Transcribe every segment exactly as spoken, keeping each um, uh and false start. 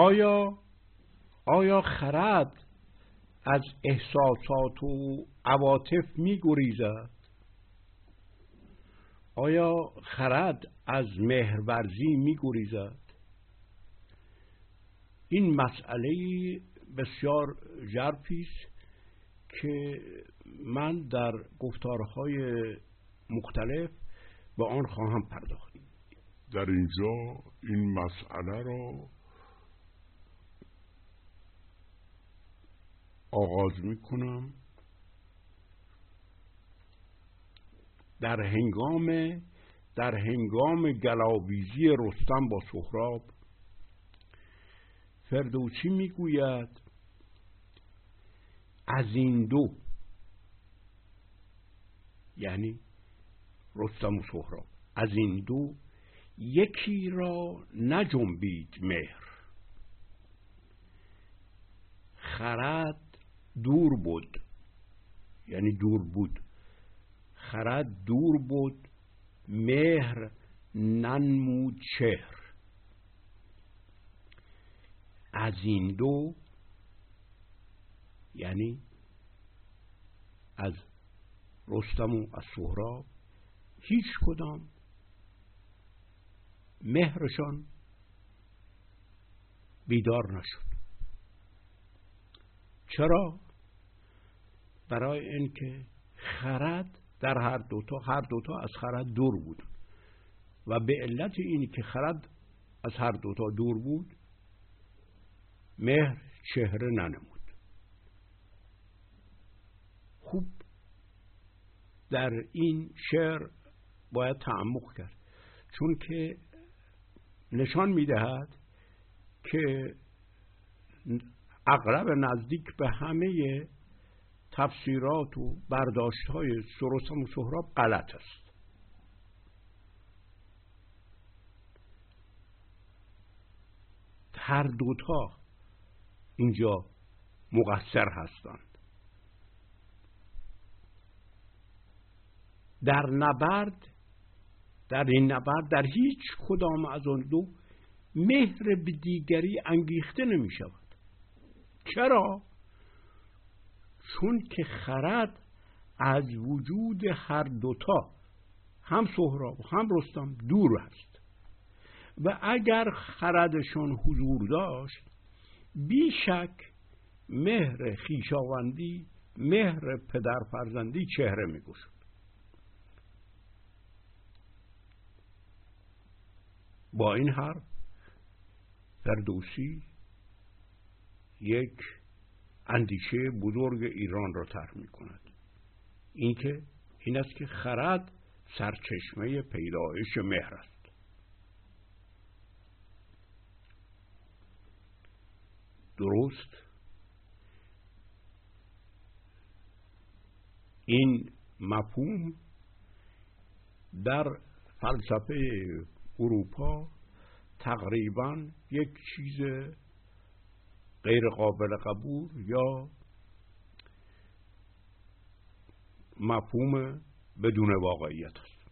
آیا آیا خرد از احساسات و عواطف می‌گریزد؟ آیا خرد از مهرورزی می‌گریزد؟ این مسئله بسیار ژرفی است که من در گفتارهای مختلف به آن خواهم پرداخت. در اینجا این مسئله را آغاز میکنم در هنگام در هنگام گلاویزی رستم با سهراب. فردوسی میگوید از این دو، یعنی رستم و سهراب، از این دو یکی را نجنبید مهر، خرد دور بود، یعنی دور بود، خرد دور بود، مهر ننمود چهر. از این دو یعنی از رستم و از سهراب هیچ کدام مهرشان بیدار نشد. چرا؟ برای اینکه خرد در هر دوتا هر دوتا از خرد دور بود و به علت این که خرد از هر دوتا دور بود مهر چهره ننمود. خوب در این شعر باید تعمق کرد، چون که نشان میدهد که اقرب نزدیک به همه تفسیرات و برداشت‌های رستم و سهراب غلط است. هر دوتا اینجا مقصر هستند. در نبرد در این نبرد در هیچ کدام از آن دو مهر به دیگری انگیخته نمی شود. چرا؟ چون که خرد از وجود هر دوتا، هم سهراب و هم رستم، دور است و اگر خردشان حضور داشت بیشک مهر خیشاوندی، مهر پدر فرزندی چهره می‌گشود. با این حرف فردوسی یک اندیشه بزرگ ایران را طرح می‌کند، اینکه این است که خرد سرچشمه پیدایش مهر است. درست این مفهوم در فلسفه اروپا تقریبا یک چیز غیر قابل قبول یا مفهوم بدون واقعیت است،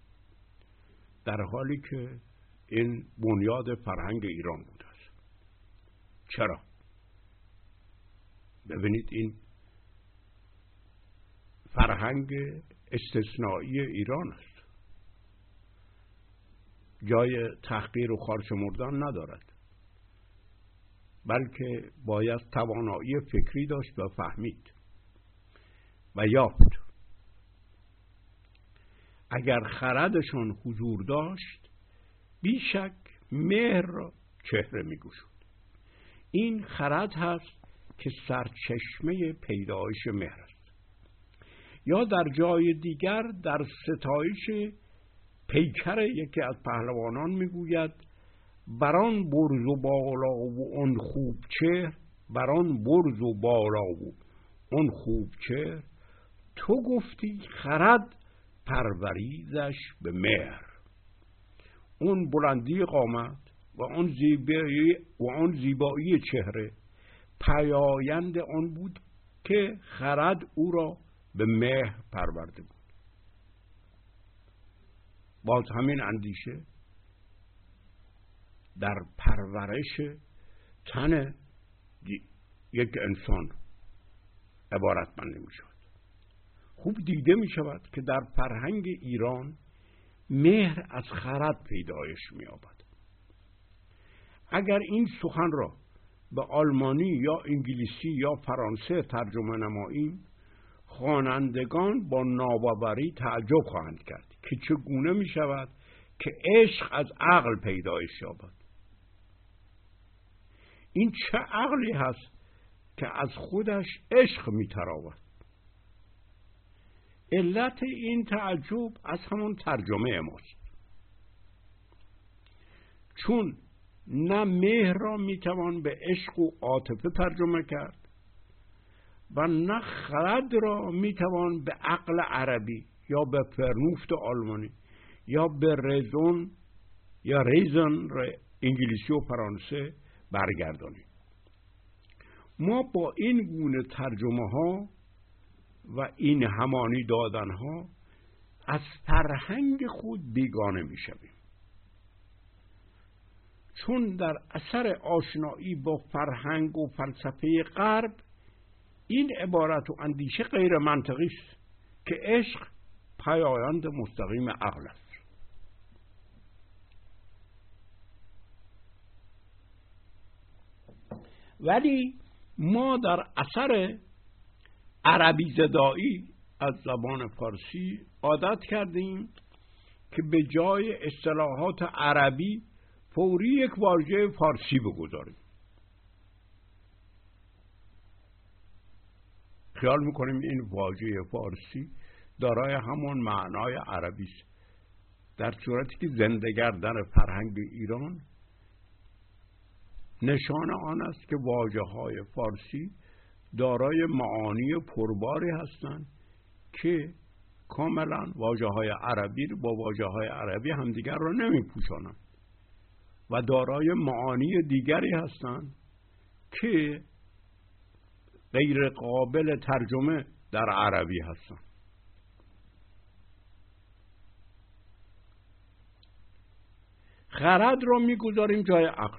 در حالی که این بنیاد فرهنگ ایران بوده است. چرا؟ ببینید، این فرهنگ استثنایی ایران است، جای تحقیر و خارش مردن ندارد، بلکه باید توانایی فکری داشت و فهمید و یافت. اگر خردشان حضور داشت بیشک مهر را چهره می‌گشود. این خرد هست که سرچشمه پیدایش مهر است، یا در جای دیگر در ستایش پیکر یکی از پهلوانان میگوید بران برز و بالا و آن خوب چهر، بران برز و بالا و آن خوب چهر، تو گفتی خرد پروریزش به مهر. اون بلندی قامت و آن زیبایی و آن زیبایی چهره پیایند آن بود که خرد او را به مهر پرورده بود. باز همین اندیشه در پرورش تن یک انسان عبارتمند می شود. خوب دیده می شود که در فرهنگ ایران مهر از خرد پیدایش می یابد. اگر این سخن را به آلمانی یا انگلیسی یا فرانسه ترجمه نماییم، خوانندگان با ناباوری تعجب خواهند کرد که چگونه می شود که عشق از عقل پیدایش یابد. این چه عقلی هست که از خودش عشق می تراود؟ علت این تعجب از همون ترجمه ماست، چون نه مهر را می توان به عشق و عاطفه ترجمه کرد و نه خرد را می توان به عقل عربی یا به فرنوفت آلمانی یا به رزون یا ریزن انگلیسی و فرانسه برگردانیم. ما با این گونه ترجمه ها و این همانی دادن ها از فرهنگ خود بیگانه می شویم، چون در اثر آشنایی با فرهنگ و فلسفه غرب این عبارت و اندیشه غیر منطقی است که عشق پایایند مستقیم عقل است. ولی ما در اثر عربی زدایی از زبان فارسی عادت کردیم که به جای اصطلاحات عربی فوری یک واژه فارسی بگذاریم. خیال میکنیم این واژه فارسی دارای همون معنای عربی است، در صورتی که زنده گردن فرهنگ ایران نشان آن است که واژه‌های فارسی دارای معانی پرباری هستند که کاملا واژه‌های عربی با واژه‌های عربی همدیگر را نمی‌پوشانند و دارای معانی دیگری هستند که غیر قابل ترجمه در عربی هستند. خرد را می‌گذاریم جای عقل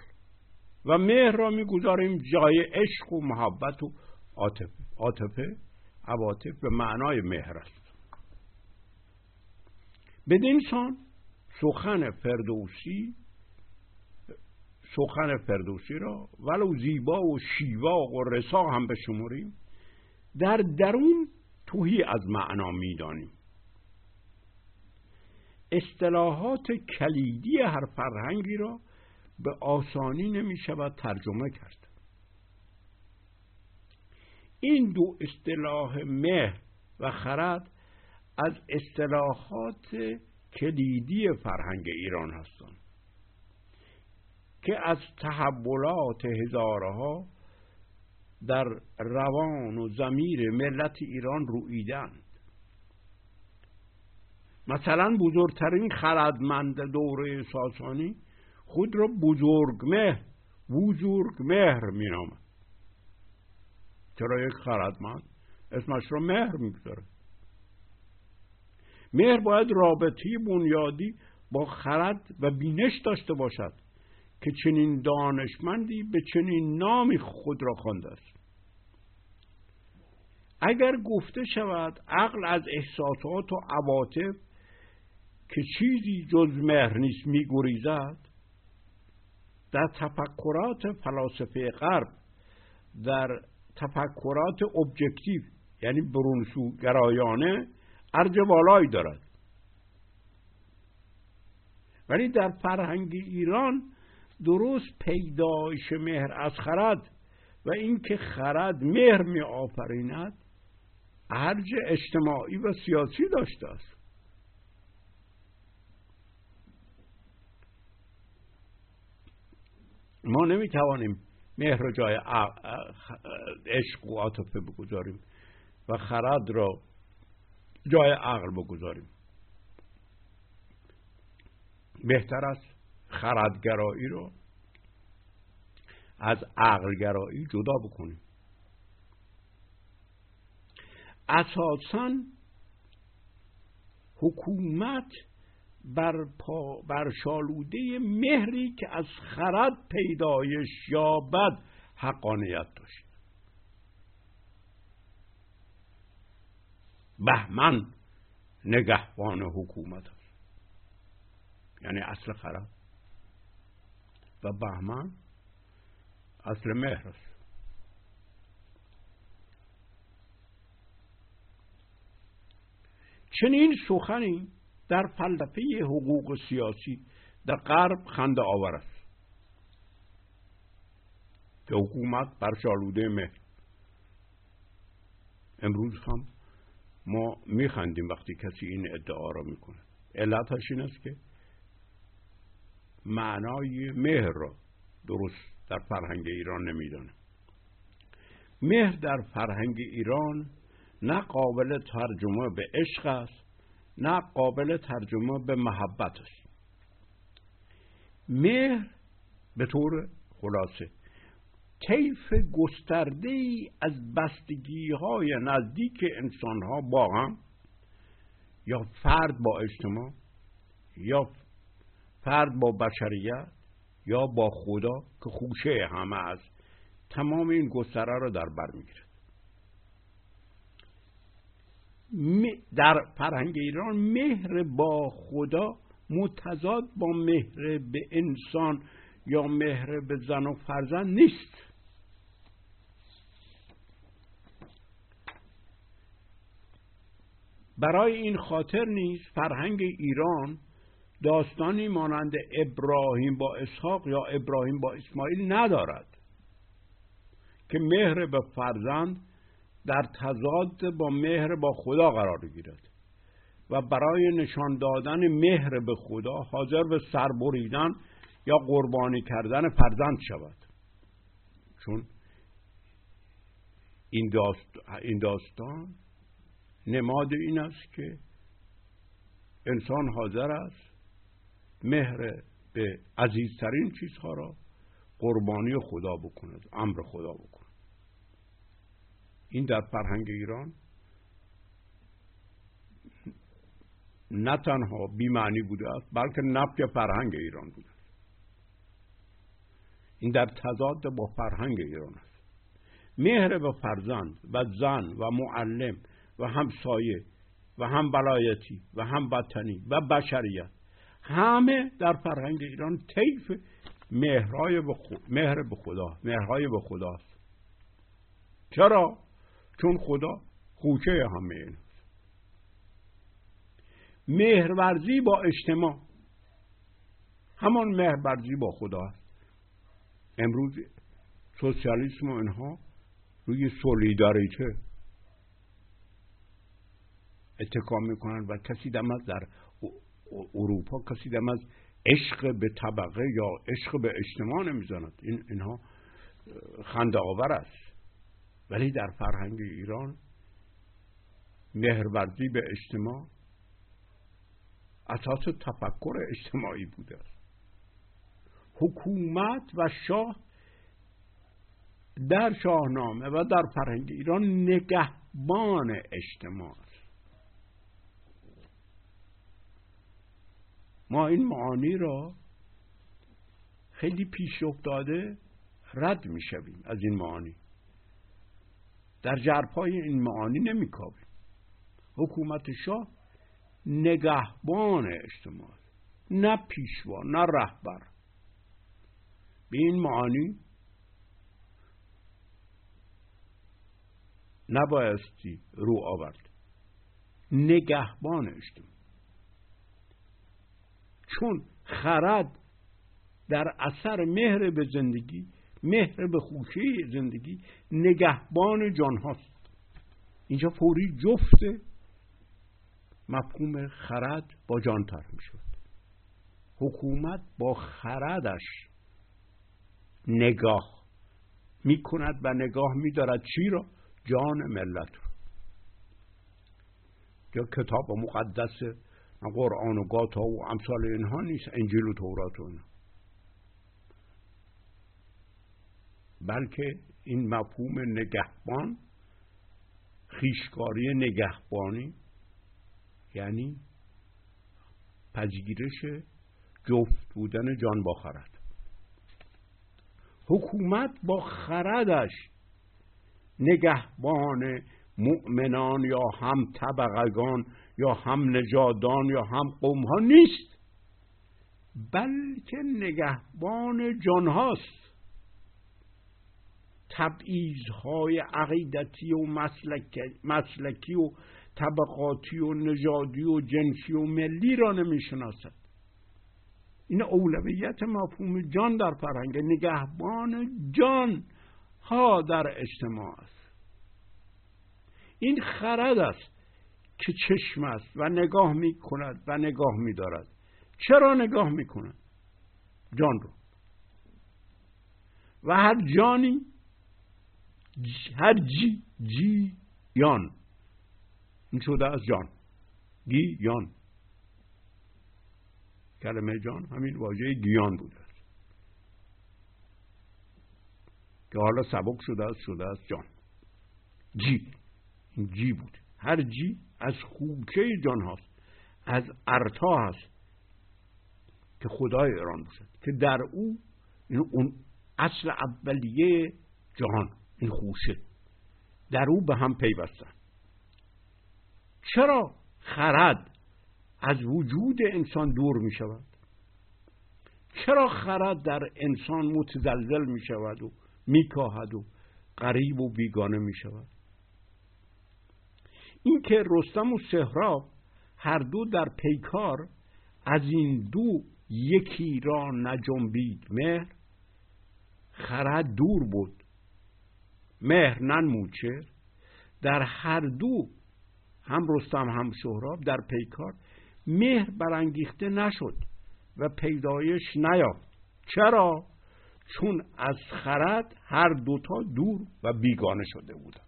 و مهر را می‌گذاریم جای عشق و محبت و عاطفه. عاطفه عواطف به معنای مهر است. بدین سان سخن فردوسی سخن فردوسی را ولو زیبا و شیواق و رسا هم بشمریم، در درون تهی از معنا می‌دانیم. اصطلاحات کلیدی هر فرهنگی را به آسانی نمی شود ترجمه کرد. این دو اصطلاح مه و خرد از اصطلاحات کلیدی فرهنگ ایران هستند که از تحولات هزارها در روان و ضمیر ملت ایران روییدند. مثلا بزرگترین خردمند دوره ساسانی خود را بزرگ مهر بزرگ مهر می نامد، چرا یک خردمند اسمش را مهر می گذاره. مهر باید رابطی بنیادی با خرد و بینش داشته باشد که چنین دانشمندی به چنین نامی خود را خوانده است. اگر گفته شود عقل از احساسات و عواطف که چیزی جز مهر نیست می گریزد، در تفکرات فلاسفه غرب، در تفکرات ابجکتیو یعنی برونسوگرایانه ارج بالایی دارد، ولی در فرهنگ ایران درست پیدایش مهر از خرد و اینکه خرد مهر می آفریند ارج اجتماعی و سیاسی داشته است. ما نمیتوانیم مهر را جای عشق و عاطفه بگذاریم و خرد را جای عقل بگذاریم. بهتر است خردگرایی را از عقلگرایی جدا بکنیم. اساساً حکومت بر, بر شالوده مهری که از خرد پیدایش یابد حقانیت داشت. بهمن نگهبان حکومت است، یعنی اصل خرد، و بهمن اصل مهر است. چنین سخنی در فلسفه حقوق سیاسی در غرب خنده آور است که حکومت بر شالوده مهر. امروز هم ما میخندیم وقتی کسی این ادعا را میکنه. علتش این است که معنای مهر را درست در فرهنگ ایران نمیدانه. مهر در فرهنگ ایران نه قابل ترجمه به عشق است، نه قابل ترجمه به محبت است. مهر به طور خلاصه طیف گسترده‌ای از بستگی‌های نزدیک انسان‌ها با هم، یا فرد با اجتماع، یا فرد با بشریت، یا با خدا که خوشه همه است، تمام این گستره را در بر می‌گیرد. در فرهنگ ایران مهر با خدا متضاد با مهر به انسان یا مهر به زن و فرزند نیست. برای این خاطر نیست فرهنگ ایران داستانی مانند ابراهیم با اسحاق یا ابراهیم با اسماعیل ندارد که مهر به فرزند در تضاد با مهر با خدا قرار گیرد و برای نشان دادن مهر به خدا حاضر به سر بریدن یا قربانی کردن فرزند شود. چون این داستان, این داستان نماد این است که انسان حاضر است مهر به عزیزترین چیزها را قربانی خدا بکند، امر خدا بکند. این در فرهنگ ایران نه تنها بی‌معنی بوده است، بلکه نفی فرهنگ ایران بوده است. این در تضاد با فرهنگ ایران است. مهر به فرزند و زن و معلم و همسایه و هم ولایتی و هم وطنی و بشریت، همه در فرهنگ ایران طیف مهرهای به خدا، مهر به خدا، مهرهای به خدا است. چرا؟ چون خدا خوشه همه این است. مهرورزی با اجتماع همان مهرورزی با خدا است. امروز سوسیالیسم و اینها روی سولیداریته اتکا میکنن و کسی دم از در اروپا کسی دم از عشق به طبقه یا عشق به اجتماع نمیزند. این اینها خنده آور است. ولی در فرهنگ ایران مهرورزی به اجتماع اساس تفکر اجتماعی بوده است. حکومت و شاه در شاهنامه و در فرهنگ ایران نگهبان اجتماع است. ما این معانی را خیلی پیش افتاده رد می شویم، از این معانی در جرپای این معانی نمی کابیم. حکومت شاه نگهبان اجتماع است، نه پیشوا نه رهبر. به این معانی نبایستی رو آورد. نگهبان اجتماع، چون خرد در اثر مهر به زندگی، مهر به خوشه زندگی، نگهبان جان هاست. اینجا فوری جفت مفهوم خرد با جان طرح می شود. حکومت با خردش نگاه می کند و نگاه می دارد چی را؟ جان ملت را. یا کتاب و مقدس، نه قرآن و گاتا و امثال اینها نیست، انجیل و تورات و اینا، بلکه این مفهوم نگهبان، خیشکاری نگهبانی، یعنی پذیرش جفت بودن جان با خرد. حکومت با خردش نگهبان مؤمنان یا هم طبقگان یا هم نژادان یا هم قومها نیست، بلکه نگهبان جانهاست. تبعیض‌های عقیدتی و مسلک، مسلکی و طبقاتی و نژادی و جنسی و ملی را نمیشناسد. این اولویت مفهوم جان در فرهنگ، نگهبان جان ها در اجتماع است. این خرد است که چشم است و نگاه می کند و نگاه می دارد. چرا نگاه می کند؟ جان رو. و هر جانی، هر جی، جی یان این شده از جان، گی یان. کلمه جان همین واژه گیان بوده است که حالا سبک شده است، شده است جان. جی این جی بود. هر جی از خوکه جان هاست، از ارتا هست که خدای ایران باشد، که در او این اون اصل اولیه جهان، این خوشه در او به هم پیوستند. چرا خرد از وجود انسان دور می شود؟ چرا خرد در انسان متزلزل می شود و می کاهد و غریب و بیگانه می شود؟ این که رستم و سهراب هر دو در پیکار از این دو یکی را نجنبید مهر، خرد دور بود مهر ننمود چهر. در هر دو، هم رستم هم سهراب، در پیکار مهر برانگیخته نشد و پیدایش نیافت. چرا؟ چون از خرد هر دوتا دور و بیگانه شده بودند.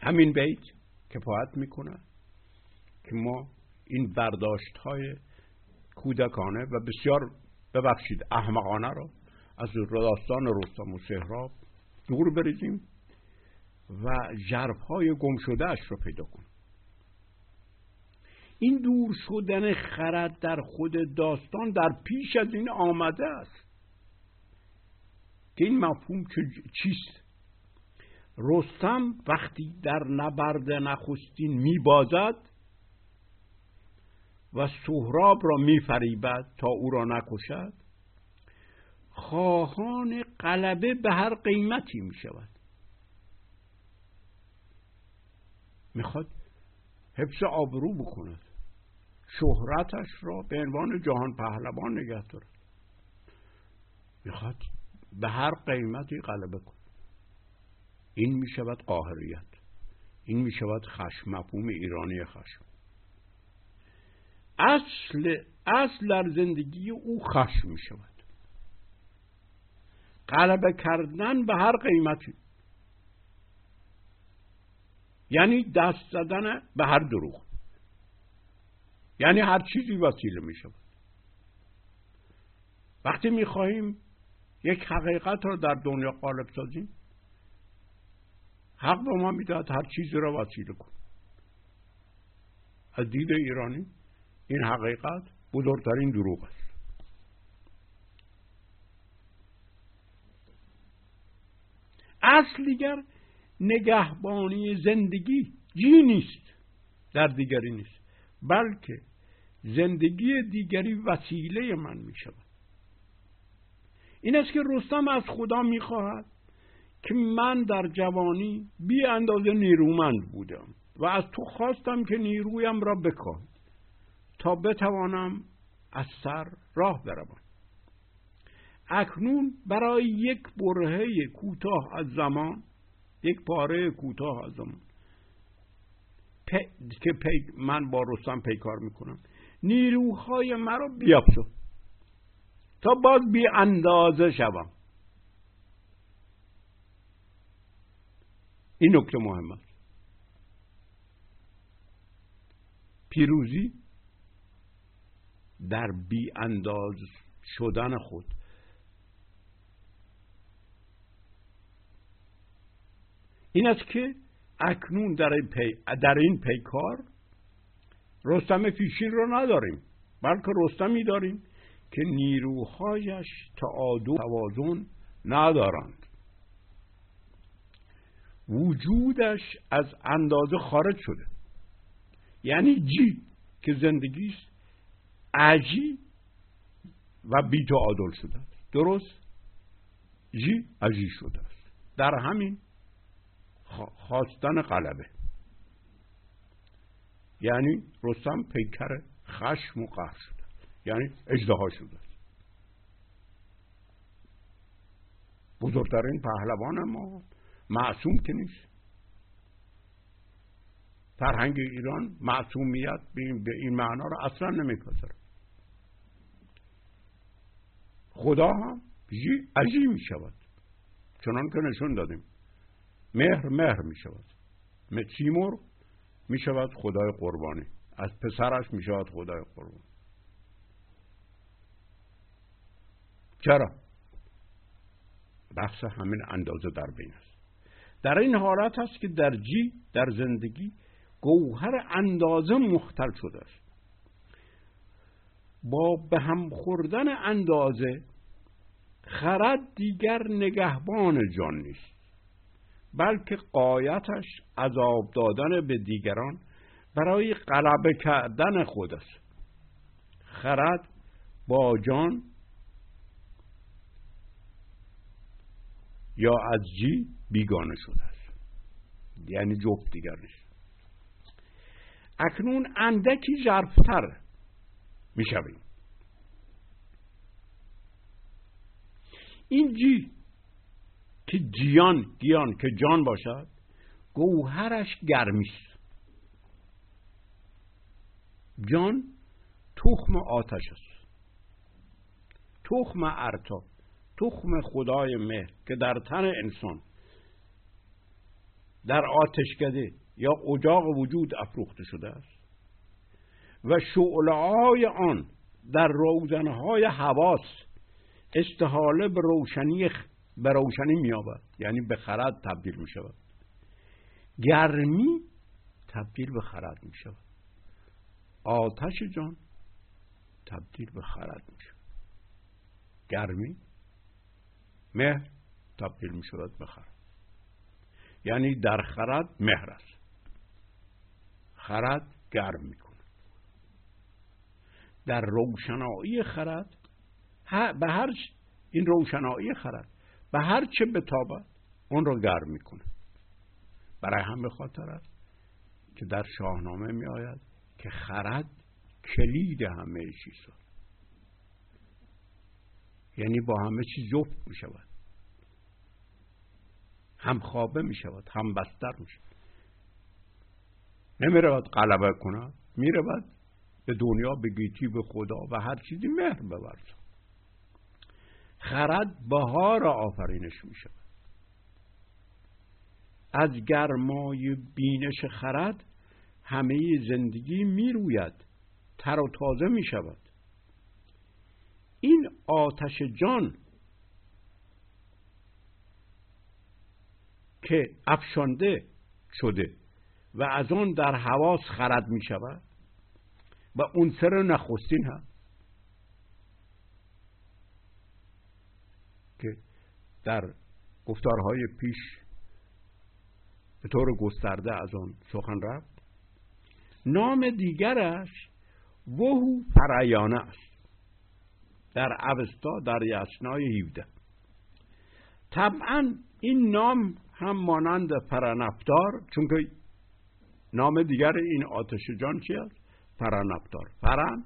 همین بیت کفایت میکنه که ما این برداشت های کودکانه و بسیار ببخشید احمقانه را از داستان رستم و سهراب دور بریزیم و ژرفهای گم شده اش رو پیدا کنیم. این دور شدن خرد در خود داستان در پیش از این آمده است که این مفهوم چیست. رستم وقتی در نبرد نخستین میبازد و سهراب را میفریبد تا او را نکشد، خواهان غلبه به هر قیمتی می شود. می خواد حفظ آبرو بکند، شهرتش را به عنوان جهان پهلوان نگه دارد، می خواد به هر قیمتی غلبه کند. این می شود قاهریت، این می شود خشم، مفهوم ایرانی خشم. اصل اصل در زندگی او خشم می شود، غلبه کردن به هر قیمتی، یعنی دست زدن به هر دروغ، یعنی هر چیزی وسیله می شود. وقتی می خواهیم یک حقیقت را در دنیا غالب سازیم، حق به ما می دهد هر چیزی را وسیله کن. از دید ایرانی این حقیقت بزرگترین دروغ است. اصل دیگر نگهبانی زندگی جی نیست، در دیگری نیست، بلکه زندگی دیگری وسیله من می شود. این است که رستم از خدا می خواهد که من در جوانی بی اندازه نیرومند بودم و از تو خواستم که نیرویم را بکاه تا بتوانم از سر راه بروم. اکنون برای یک برهه کوتاه از زمان، یک پاره کوتاه از زمان پی... که پی... من با رستم پیکار میکنم، نیروهای مرا بیافزا تا باز بی اندازه شوم. این نکته مهم است. پیروزی در بی اندازه شدن خود، این است که اکنون در این, پی... در این پیکار رستم پیشین رو نداریم، بلکه رستمی داریم که نیروهایش تعادل و توازن ندارند، وجودش از اندازه خارج شده. یعنی جی که زندگیش عجی و بی تعادل شده، درست جی عجی شده است. در همین خواستن غلبه، یعنی رستم پیکر خشم و قهر شده، یعنی اژدها شده. بزرگترین پهلوان ما معصوم که نیست. فرهنگ ایران معصومیت به این معنا رو اصلا نمی‌پذیره. خدا هم عجی می‌شود، چنان که نشون دادیم. مهر مهر می‌شود، تیمور می‌شود خدای قربانی، از پسرش می‌شود خدای قربانی. چرا؟ بحث همین اندازه در بین است. در این حالت است که در جی در زندگی گوهر اندازه مختل شده است. با به هم خوردن اندازه خرد دیگر نگهبان جان نیست، بلکه غایتش عذاب دادن به دیگران برای غلبه کردن خود است. خرد با جان یا از جی بیگانه شده است، یعنی جفت دیگر نیست. اکنون اندکی ژرف‌تر می‌شویم. این جی که جیان گیان که جان باشد، گوهرش گرمی است. جان تخم آتش است، تخم ارتا، تخم خدای مهر که در تن انسان در آتشکده یا اجاق وجود افروخته شده است و شعله‌های آن در روزنهای حواس استحاله به روشنی به روشنی می‌یابد، یعنی به خرد تبدیل می‌شود. گرمی تبدیل به خرد می‌شود، آتش جان تبدیل به خرد می‌شود، گرمی مهر تبدیل می‌شود به خرد. یعنی در خرد مهر است، خرد گرم می‌کند. در روشنایی خرد به هر این روشنایی خرد به هر چه بتابد اون رو گرم می‌کند. برای همه خاطر است که در شاهنامه می‌آید که خرد کلید همه چیز است، یعنی با همه چیز جفت می‌شود، هم خوابه می شود، هم بستر می شود. نمی رود غلبه کنه، می رود به دنیا، به گیتی، به خدا و هر چیزی مهر بورزد. خرد بهار آفرینش می شود. از گرمای بینش خرد همه زندگی می روید، تر و تازه می شود. این آتش جان که افشانده شده و از آن در حواس خرد می شود و عنصر نخستین هم که در گفتارهای پیش به طور گسترده از آن سخن رفت، نام دیگرش وهو فرایانه است. در اوستا در یسنای هفده طبعا این نام هم مانند پرنپتار، چون که نام دیگر این آتش جان چی است؟ پرنپتار. پرن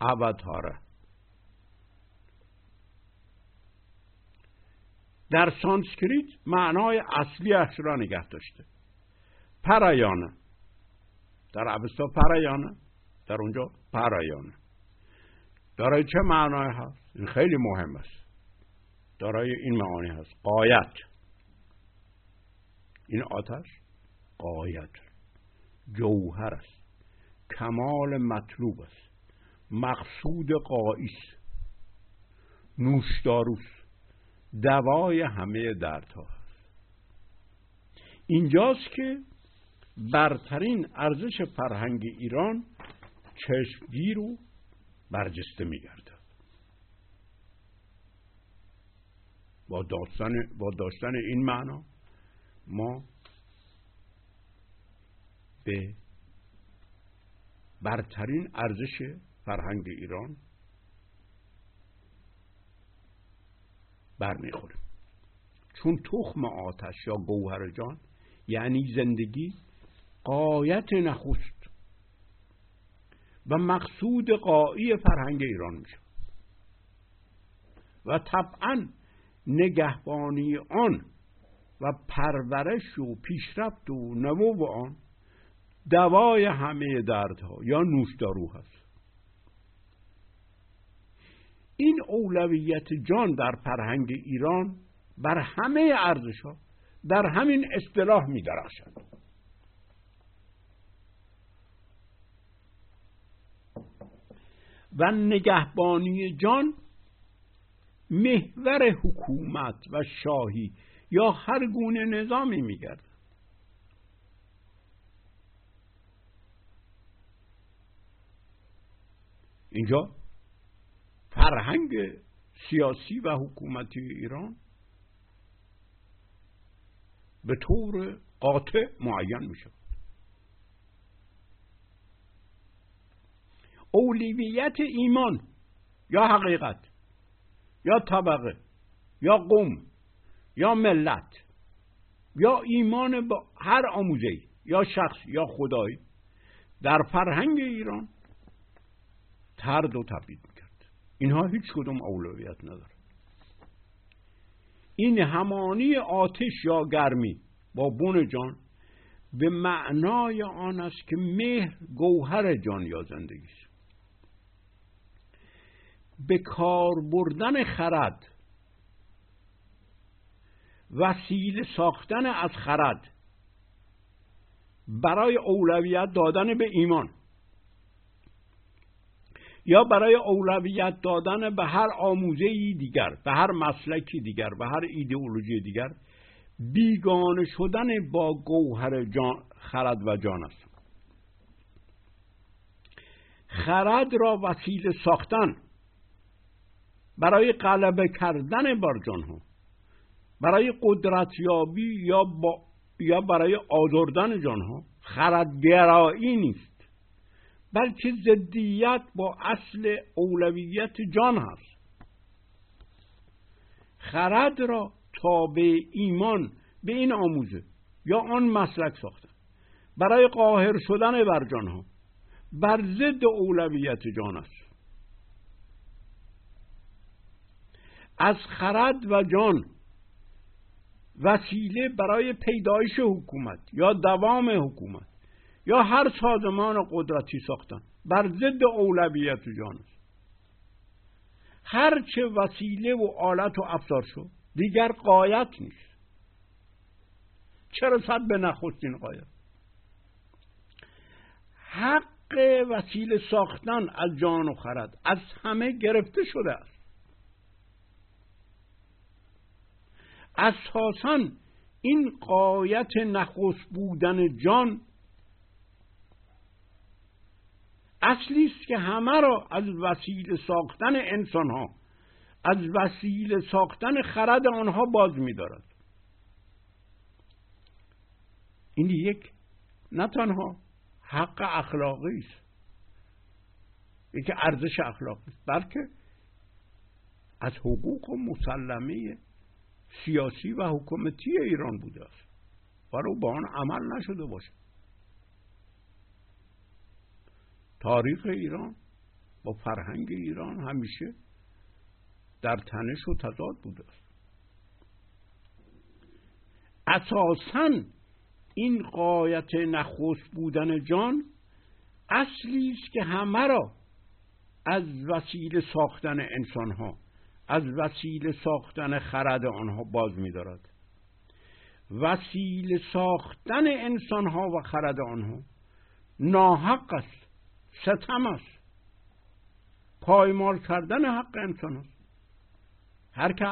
اوتاره. در سانسکریت معنای اصلیش را نگه داشته. پرایانه در اوستا، پرایانه در اونجا، پرایانه دارای چه معنای هست؟ این خیلی مهم است. دارای این معانی هست: غایت، این آتش غایت جوهر است، کمال مطلوب است، مقصود غایی است، نوشدارو است، دوای همه دردها است. اینجاست که برترین ارزش فرهنگ ایران چشمگیر و برجسته می‌گردد. با داشتن با داشتن این معنا ما به برترین ارزش فرهنگ ایران برمیخوریم، چون تخم آتش یا گوهر جان یعنی زندگی غایت نخست و مقصود غایی فرهنگ ایران میشه و طبعا نگهبانی آن و پرورش و پیشرفت و نمو آن دوای همه دردها یا نوشدارو هست. این اولویت جان در فرهنگ ایران بر همه ارزش‌ها در همین اصطلاح می‌درخشد. و نگهبانی جان محور حکومت و شاهی یا هر گونه نظامی می‌گردد. اینجا فرهنگ سیاسی و حکومتی ایران به طور قاطع معین می شود. اولویت ایمان یا حقیقت یا طبقه یا قوم یا ملت یا ایمان به هر آموزه‌ای یا شخص یا خدایی در فرهنگ ایران ترد و تبدید میکرد. اینها هیچ کدوم اولویت ندارد. این همانی آتش یا گرمی با بون جان به معنای آن است که مهر گوهر جان یا زندگی است. به کار بردن خرد، وسیله ساختن از خرد برای اولویت دادن به ایمان یا برای اولویت دادن به هر آموزه‌ای دیگر، به هر مسلکی دیگر، به هر ایدئولوژی دیگر، بیگانه شدن با گوهر جان، خرد و جان است. خرد را وسیله ساختن برای غلبه کردن بر جان‌ها، برای قدرتیابی یا با یا برای آزردن جان‌ها خردگرایی نیست، بلکه ضدیت با اصل اولویت جان هست. خرد را تابع ایمان به این آموزه یا آن مسلک ساختن برای قاهر شدن بر جانها بر ضد اولویت جان است. از خرد و جان وسیله برای پیدایش حکومت یا دوام حکومت یا هر سازمان قدرتی ساختن بر ضد اولویت جان است. هر چه وسیله و آلت و ابزار شد دیگر غایت نیست، چرا صد به نخستین غایت. حق وسیله ساختن از جان و خرد از همه گرفته شده است. اساساً این غایت نخست بودن جان اصلی است که همه را از وسیله ساختن انسان‌ها، از وسیله ساختن خرد آنها باز می‌دارد. این یک نه تنها حق اخلاقی است، یک ارزش اخلاقی است، بلکه از حقوق و مسلمه سیاسی و حکومتی ایران بوده است و رو با آن عمل نشده باشد. تاریخ ایران با فرهنگ ایران همیشه در تنش و تضاد بوده است. اساساً این غایت نخست بودن جان اصلی است که همه را از وسیله ساختن انسان‌ها، از وسیله ساختن خرد آنها باز می‌دارد. وسیله ساختن انسان‌ها و خرد آنها ناحق است، ستم است، پایمال کردن حق انسان است. هر که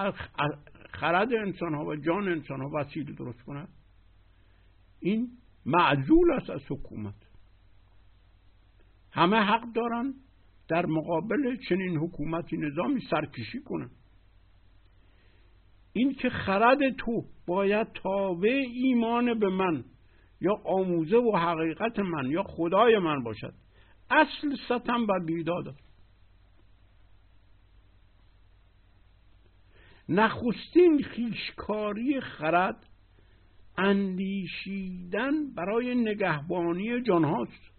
خرد انسان ها و جان انسان ها وسیله درست کند این معزول است از حکومت. همه حق دارن در مقابل چنین حکومتی نظامی سرکشی کنن. این که خرد تو باید تابع ایمان به من یا آموزه و حقیقت من یا خدای من باشد، اصل ستم و بیداد است. نخستین خویشکاری خرد اندیشیدن برای نگهبانی جانهاست،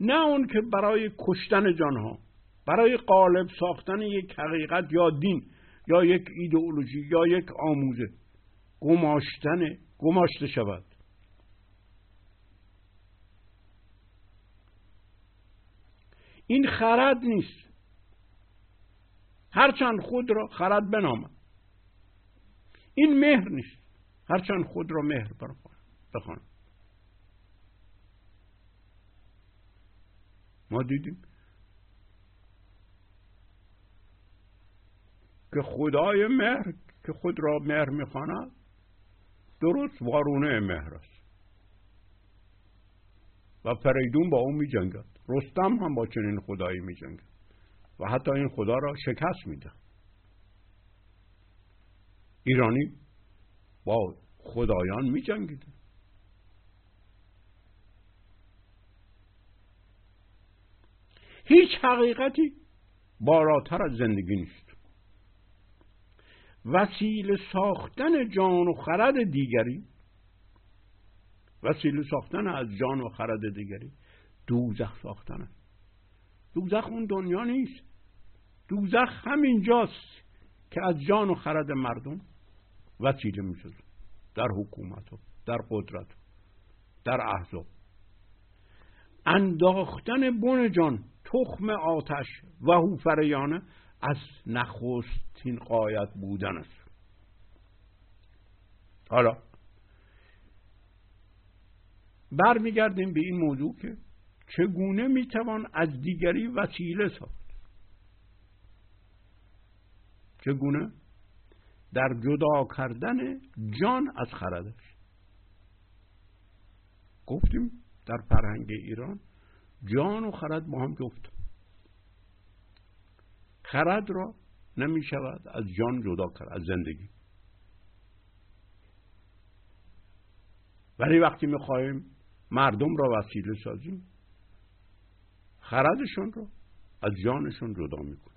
نه اون که برای کشتن جانها، برای غالب ساختن یک حقیقت یا دین یا یک ایدئولوژی یا یک آموزه گماشتن گماشته شود. این خرد نیست، هرچند خود را خرد بنامد. این مهر نیست، هرچند خود را مهر بخوانم. ما دیدیم که خدای مهر که خود را مهر میخواند درست وارونه مهر است و فریدون با اون میجنگد، رستم هم با چنین خدایی میجنگد و حتی این خدا را شکست میده. ایرانی با خدایان میجنگیده. هیچ حقیقتی بالاتر از زندگی نیست. وسیله ساختن جان و خرد دیگری، وسیله ساختن از جان و خرد دیگری دوزخ ساختن است. دوزخ اون دنیا نیست، دوزخ همینجاست که از جان و خرد مردم وسیله میشد، در حکومت و در قدرت و در احزاب. انداختن بن جان، تخم آتش و هوفریانه از نخستین غایت بودن است. حالا برمیگردیم به این موضوع که چگونه میتوان از دیگری وسیله ساخت، چگونه در جدا کردن جان از خردش. گفتیم در فرهنگ ایران جان و خرد با هم جفت، خرد را نمیشود از جان جدا کرد، از زندگی. ولی وقتی میخوایم مردم را وسیله سازیم، خردشون رو از جانشون جدا میکنه.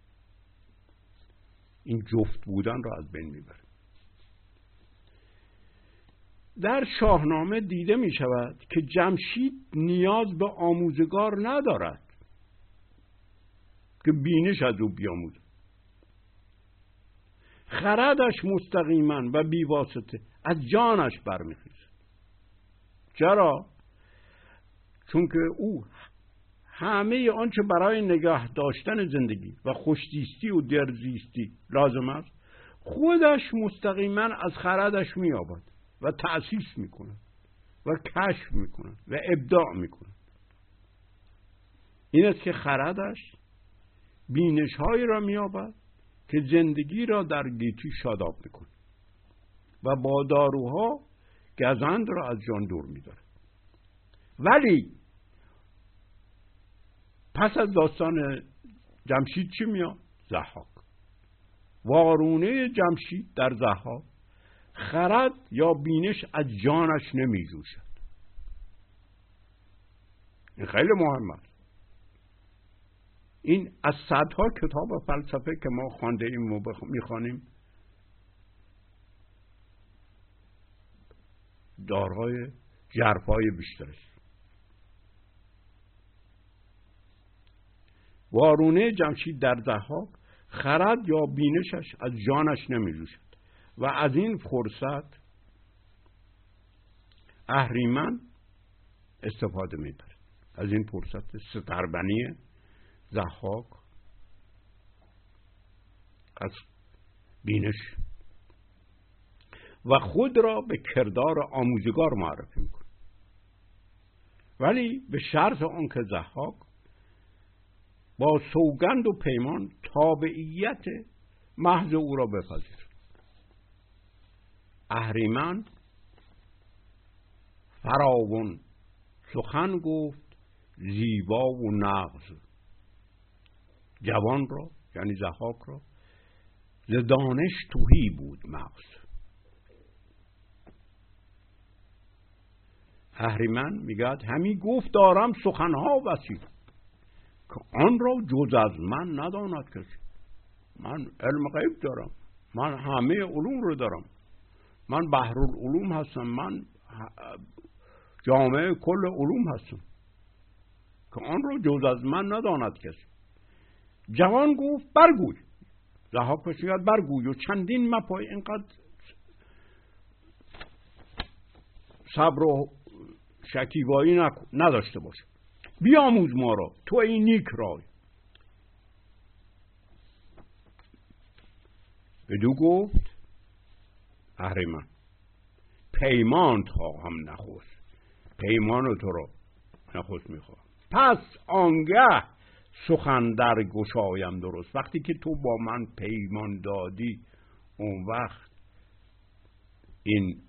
این جفت بودن رو از بین میبره. در شاهنامه دیده میشود که جمشید نیاز به آموزگار ندارد که بینش از او بیاموزه. خردش مستقیما و بیواسطه از جانش برمیخیزه. چرا؟ چون که او همه آنچه برای نگاه داشتن زندگی و خوشتیستی و درزیستی لازم است خودش مستقیما از خردش مییابد و تأسیس میکند و کشف میکند و ابداع میکند. این است که خردش بینش هایی را مییابد که زندگی را در گیتی شاداب میکند و با داروها گزند را از جان دور میدارد. ولی پس از داستان جمشید چی میاد؟ ضحاک. وارونه جمشید در ضحاک خرد یا بینش از جانش نمی جوشد. این خیلی مهم است. این از صدها کتاب فلسفه که ما خوانده ایم و بخ... میخوانیم دارای ژرفای بیشتر است. وارونه جمشید در ضحاک خرد یا بینشش از جانش نمیجوشد و از این فرصت اهریمن استفاده میبرد. از این فرصت ستربنی ضحاک از بینش و خود را به کردار آموزگار معرفی میکند. ولی به شرط آنکه ضحاک با سوگند و پیمان تابعیت محض او را بپذیرد. اهریمن فراون سخن گفت زیبا و نغز. جوان را یعنی ضحاک را ز دانش تهی بود مغز. اهریمن میگد همی گفت دارم سخنها وسیع که آن را جز از من نداند کسی. من علم غیب دارم، من همه علوم رو دارم، من بحرالعلوم هستم، من جامعه کل علوم هستم که آن را جز از من نداند کسی. جوان گفت برگوی. ضحاک پشیاد برگوی و چندین مپای، اینقدر صبر و شکیبایی نداشته باش. بیاموز ما را تو این نیک رای. بدو گفت اهریمن پیمان تا هم نخست. پیمان تو را نخست میخواهم. پس آنگه سخن در گشایم درست. وقتی که تو با من پیمان دادی اون وقت این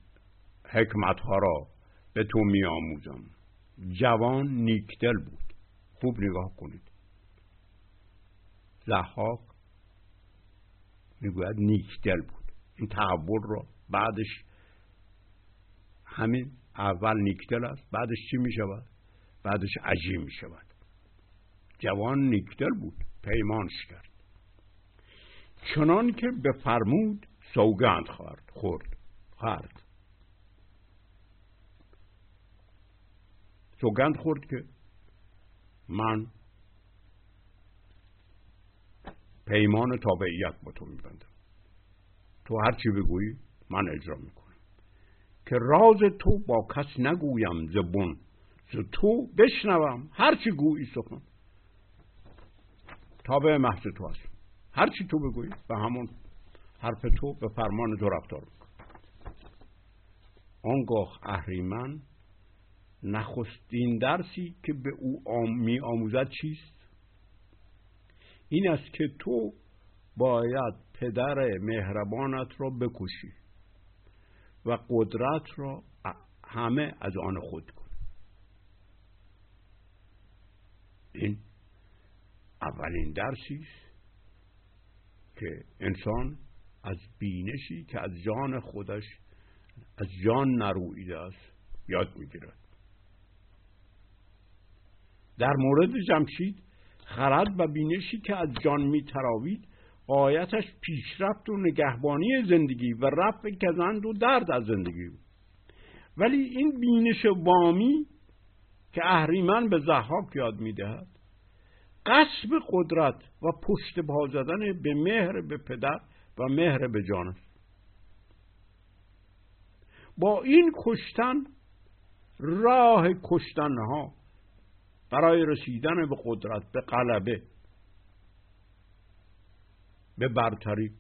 حکمت ها را به تو می آموزم. جوان نیکدل بود. خوب نگاه کنید. ضحاک میگوید نیکدل بود. این تحول را بعدش همین اول نیکدل است، بعدش چی می شود؟ بعدش عجیب می شود. جوان نیکدل بود، پیمانش کرد. چنان که بفرمود سوگند خورد خورد خورد سوگند خورد که من پیمان تابعیت با تو میبندم. تو هر چی بگویی من اجرا میکنم. که راز تو با کس نگویم زبون، ز تو بشنوم هر چی گویی سخن. تابع محض تو هستم. هر چی تو بگویی به همون حرف تو به فرمان تو رفتار میکنم. آنگاه اهریمن نخستین درسی که به او آم می آموزد چیست؟ این است که تو باید پدر مهربانت را بکشی و قدرت را همه از آن خود کن. این اولین درسی است که انسان از بینشی که از جان خودش از جان نرویده است یاد میگیرد. در مورد جمشید خرد و بینشی که از جان می تراوید غایتش پیشرفت و نگهبانی زندگی و رفع گزند و درد از زندگی بود. ولی این بینش وامی که اهریمن به ضحاک یاد می دهد قصب قدرت و پشت پا زدن به مهر به پدر و مهر به جان است. با این کشتن راه کشتنها برای رسیدن به قدرت، به غلبه، به برتری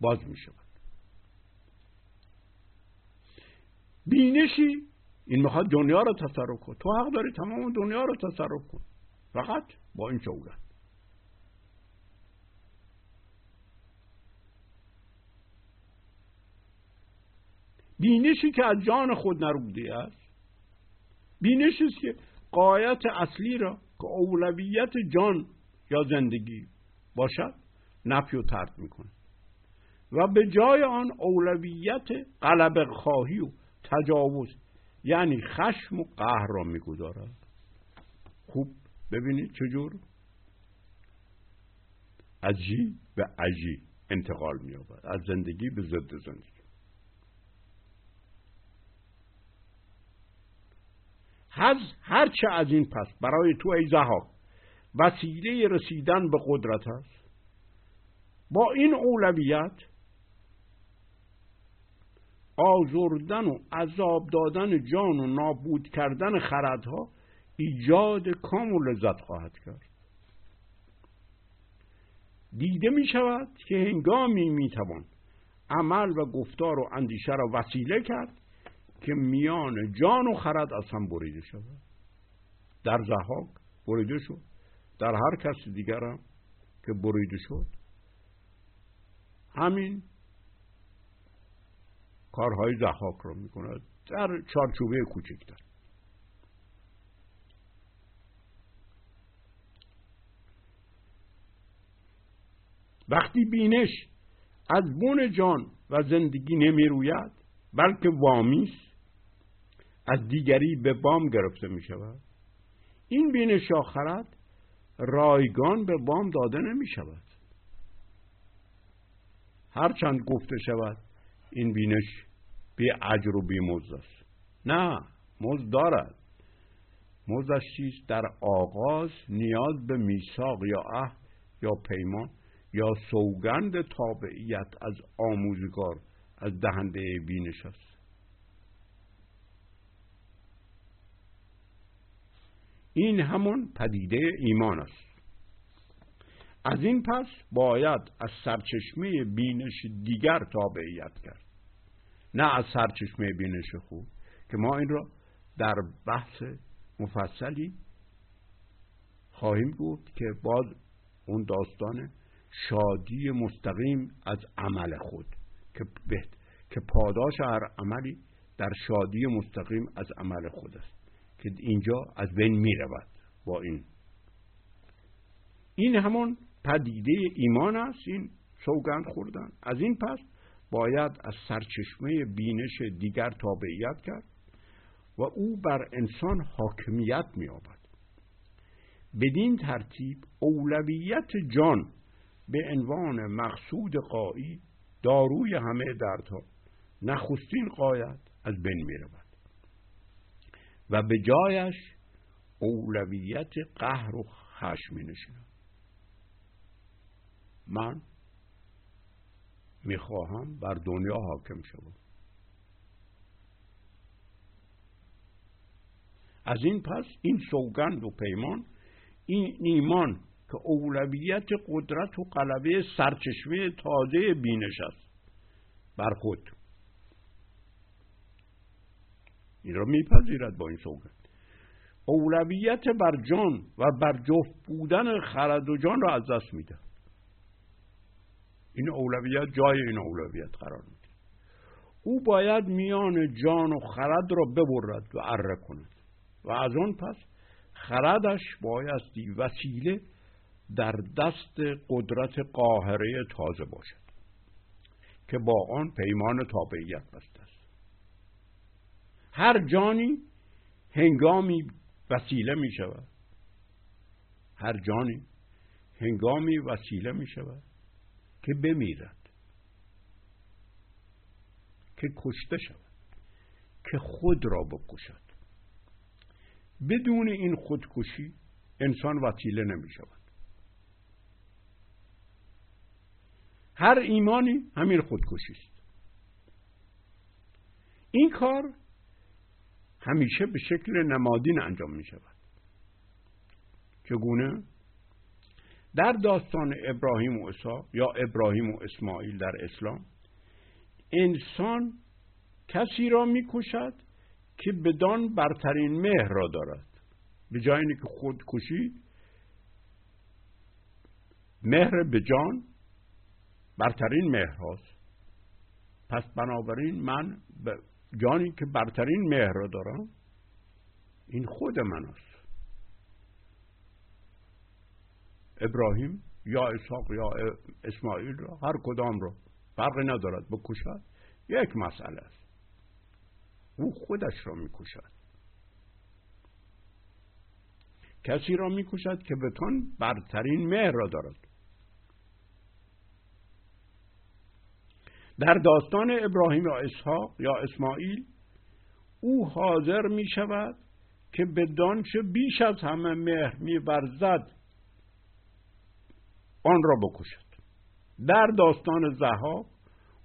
باز می شود. بینشی این میخواد دنیا رو تصرف کن. تو حق داری تمام دنیا رو تصرف کن، فقط با این شعورت. بینشی که از جان خود نروده است بینشی است که قایت اصلی را که اولویت جان یا زندگی باشد نفی و ترد میکنه و به جای آن اولویت غلبه خواهی و تجاوز یعنی خشم و قهر را میگذارد. خوب ببینید چجور از جی به اجی انتقال می‌یابد، از زندگی به ضد زندگی. هرچه از این پس برای تو ای ضحاک وسیله رسیدن به قدرت است. با این اولویت آزردن و عذاب دادن جان و نابود کردن خردها ایجاد کام و لذت خواهد کرد. دیده می شود که هنگامی می توان عمل و گفتار و اندیشه را وسیله کرد که میان جان و خرد از هم بریده شود. در ضحاک بریده شد، در هر کس دیگر هم که بریده شد همین کارهای ضحاک را می کند. در چارچوبه کوچکتر. وقتی بینش از بن جان و زندگی نمی روید بلکه وامی است، از دیگری به وام گرفته می شود. این بینش آخرت رایگان به وام داده نمی شود، هرچند گفته شود این بینش بی اجر و بی مزد است. نه، مزد دارد. مزدش چیست؟ در آغاز نیاز به میثاق یا عهد یا پیمان یا سوگند تابعیت از آموزگار، از دهنده بینش است. این همون پدیده ایمان است. از این پس باید از سرچشمه بینش دیگر تابعیت کرد، نه از سرچشمه بینش خود، که ما این را در بحث مفصلی خواهیم گفت که باز اون داستان شادی مستقیم از عمل خود که که پاداش هر عملی در شادی مستقیم از عمل خود است که اینجا از بین می رود با این. این همون پدیده ایمان است، این سوگند خوردن. از این پس باید از سرچشمه بینش دیگر تابعیت کرد و او بر انسان حاکمیت می‌یابد. بدین ترتیب اولویت جان به عنوان مقصود غایی داروی همه دردها، نخستین غایت، از بین می‌رود و به جایش اولویت قهر و خشم می‌نشیند. من میخواهم بر دنیا حاکم شوم. از این پس این سوگند و پیمان، این ایمان که اولویت قدرت و غلبه سرچشمه تازه بینش است بر خود، این را میپذیرد با این سوگند. اولویت بر جان و بر جفت بودن خرد و جان را از دست میده. این اولویت جای این اولویت قرار میده. او باید میان جان و خرد را ببرد و اره کند و از آن پس خردش بایستی وسیله در دست قدرت قاهره تازه باشد که با آن پیمان تابعیت بسته است. هر جانی هنگامی وسیله می شود، هر جانی هنگامی وسیله می شود که بمیرد، که کشته شود، که خود را بکشد. بدون این خودکشی انسان وسیله نمی شود. هر ایمانی همین خودکشی است. این کار همیشه به شکل نمادین انجام می شود. چگونه؟ در داستان ابراهیم و عیسی یا ابراهیم و اسماعیل در اسلام، انسان کسی را میکشد که بدان برترین مهر را دارد. به جای اینکه خودکشی، مهر به جان برترین مهر هاست. پس بنابراین من به جانی که برترین مهر را دارم، این خود من است. ابراهیم یا اسحاق یا اسماعیل را، هر کدام را، فرقی ندارد، بکشد یک مسئله است. او خودش را میکشد. کسی را میکشد که بتان برترین مهر را دارد. در داستان ابراهیم یا اسحاق یا اسماعیل او حاضر می شود که بدانچه بیش از همه مهر می‌ورزد آن را بکشد. در داستان ضحاک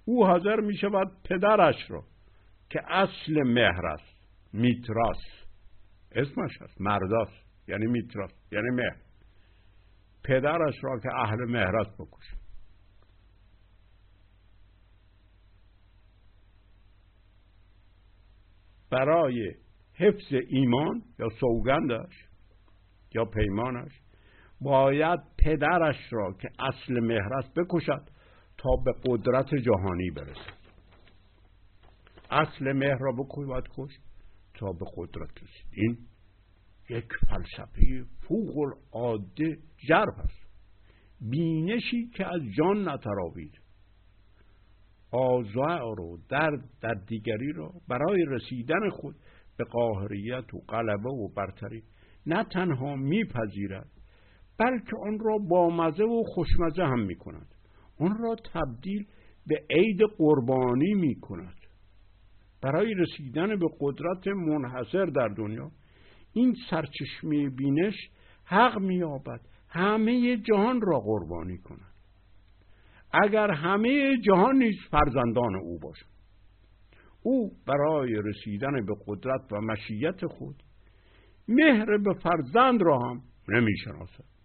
او حاضر می شود پدرش را که اصل مهر است، میتراس اسمش است، مرداس یعنی میتراس یعنی مهر، پدرش را که اهل مهر است بکشد. برای حفظ ایمان یا سوگندش یا پیمانش باید پدرش را که اصل مهر است بکشد تا به قدرت جهانی برسد. اصل مهر را بکوی باید کشت تا به قدرت رسید. این یک فلسفه فوق العاده جرب است، بینشی که از جان نتراوید، آزار و درد در دیگری را برای رسیدن خود به قاهریت و غلبه و برتری نه تنها میپذیرد بلکه آن را بامزه و خوشمزه هم میکند، آن را تبدیل به عید قربانی میکند. برای رسیدن به قدرت منحصر در دنیا این سرچشمه بینش حق مییابد همه جهان را قربانی کند، اگر همه جهان نیز فرزندان او باشند. او برای رسیدن به قدرت و مشیت خود مهر به فرزند را هم نمیشناسد.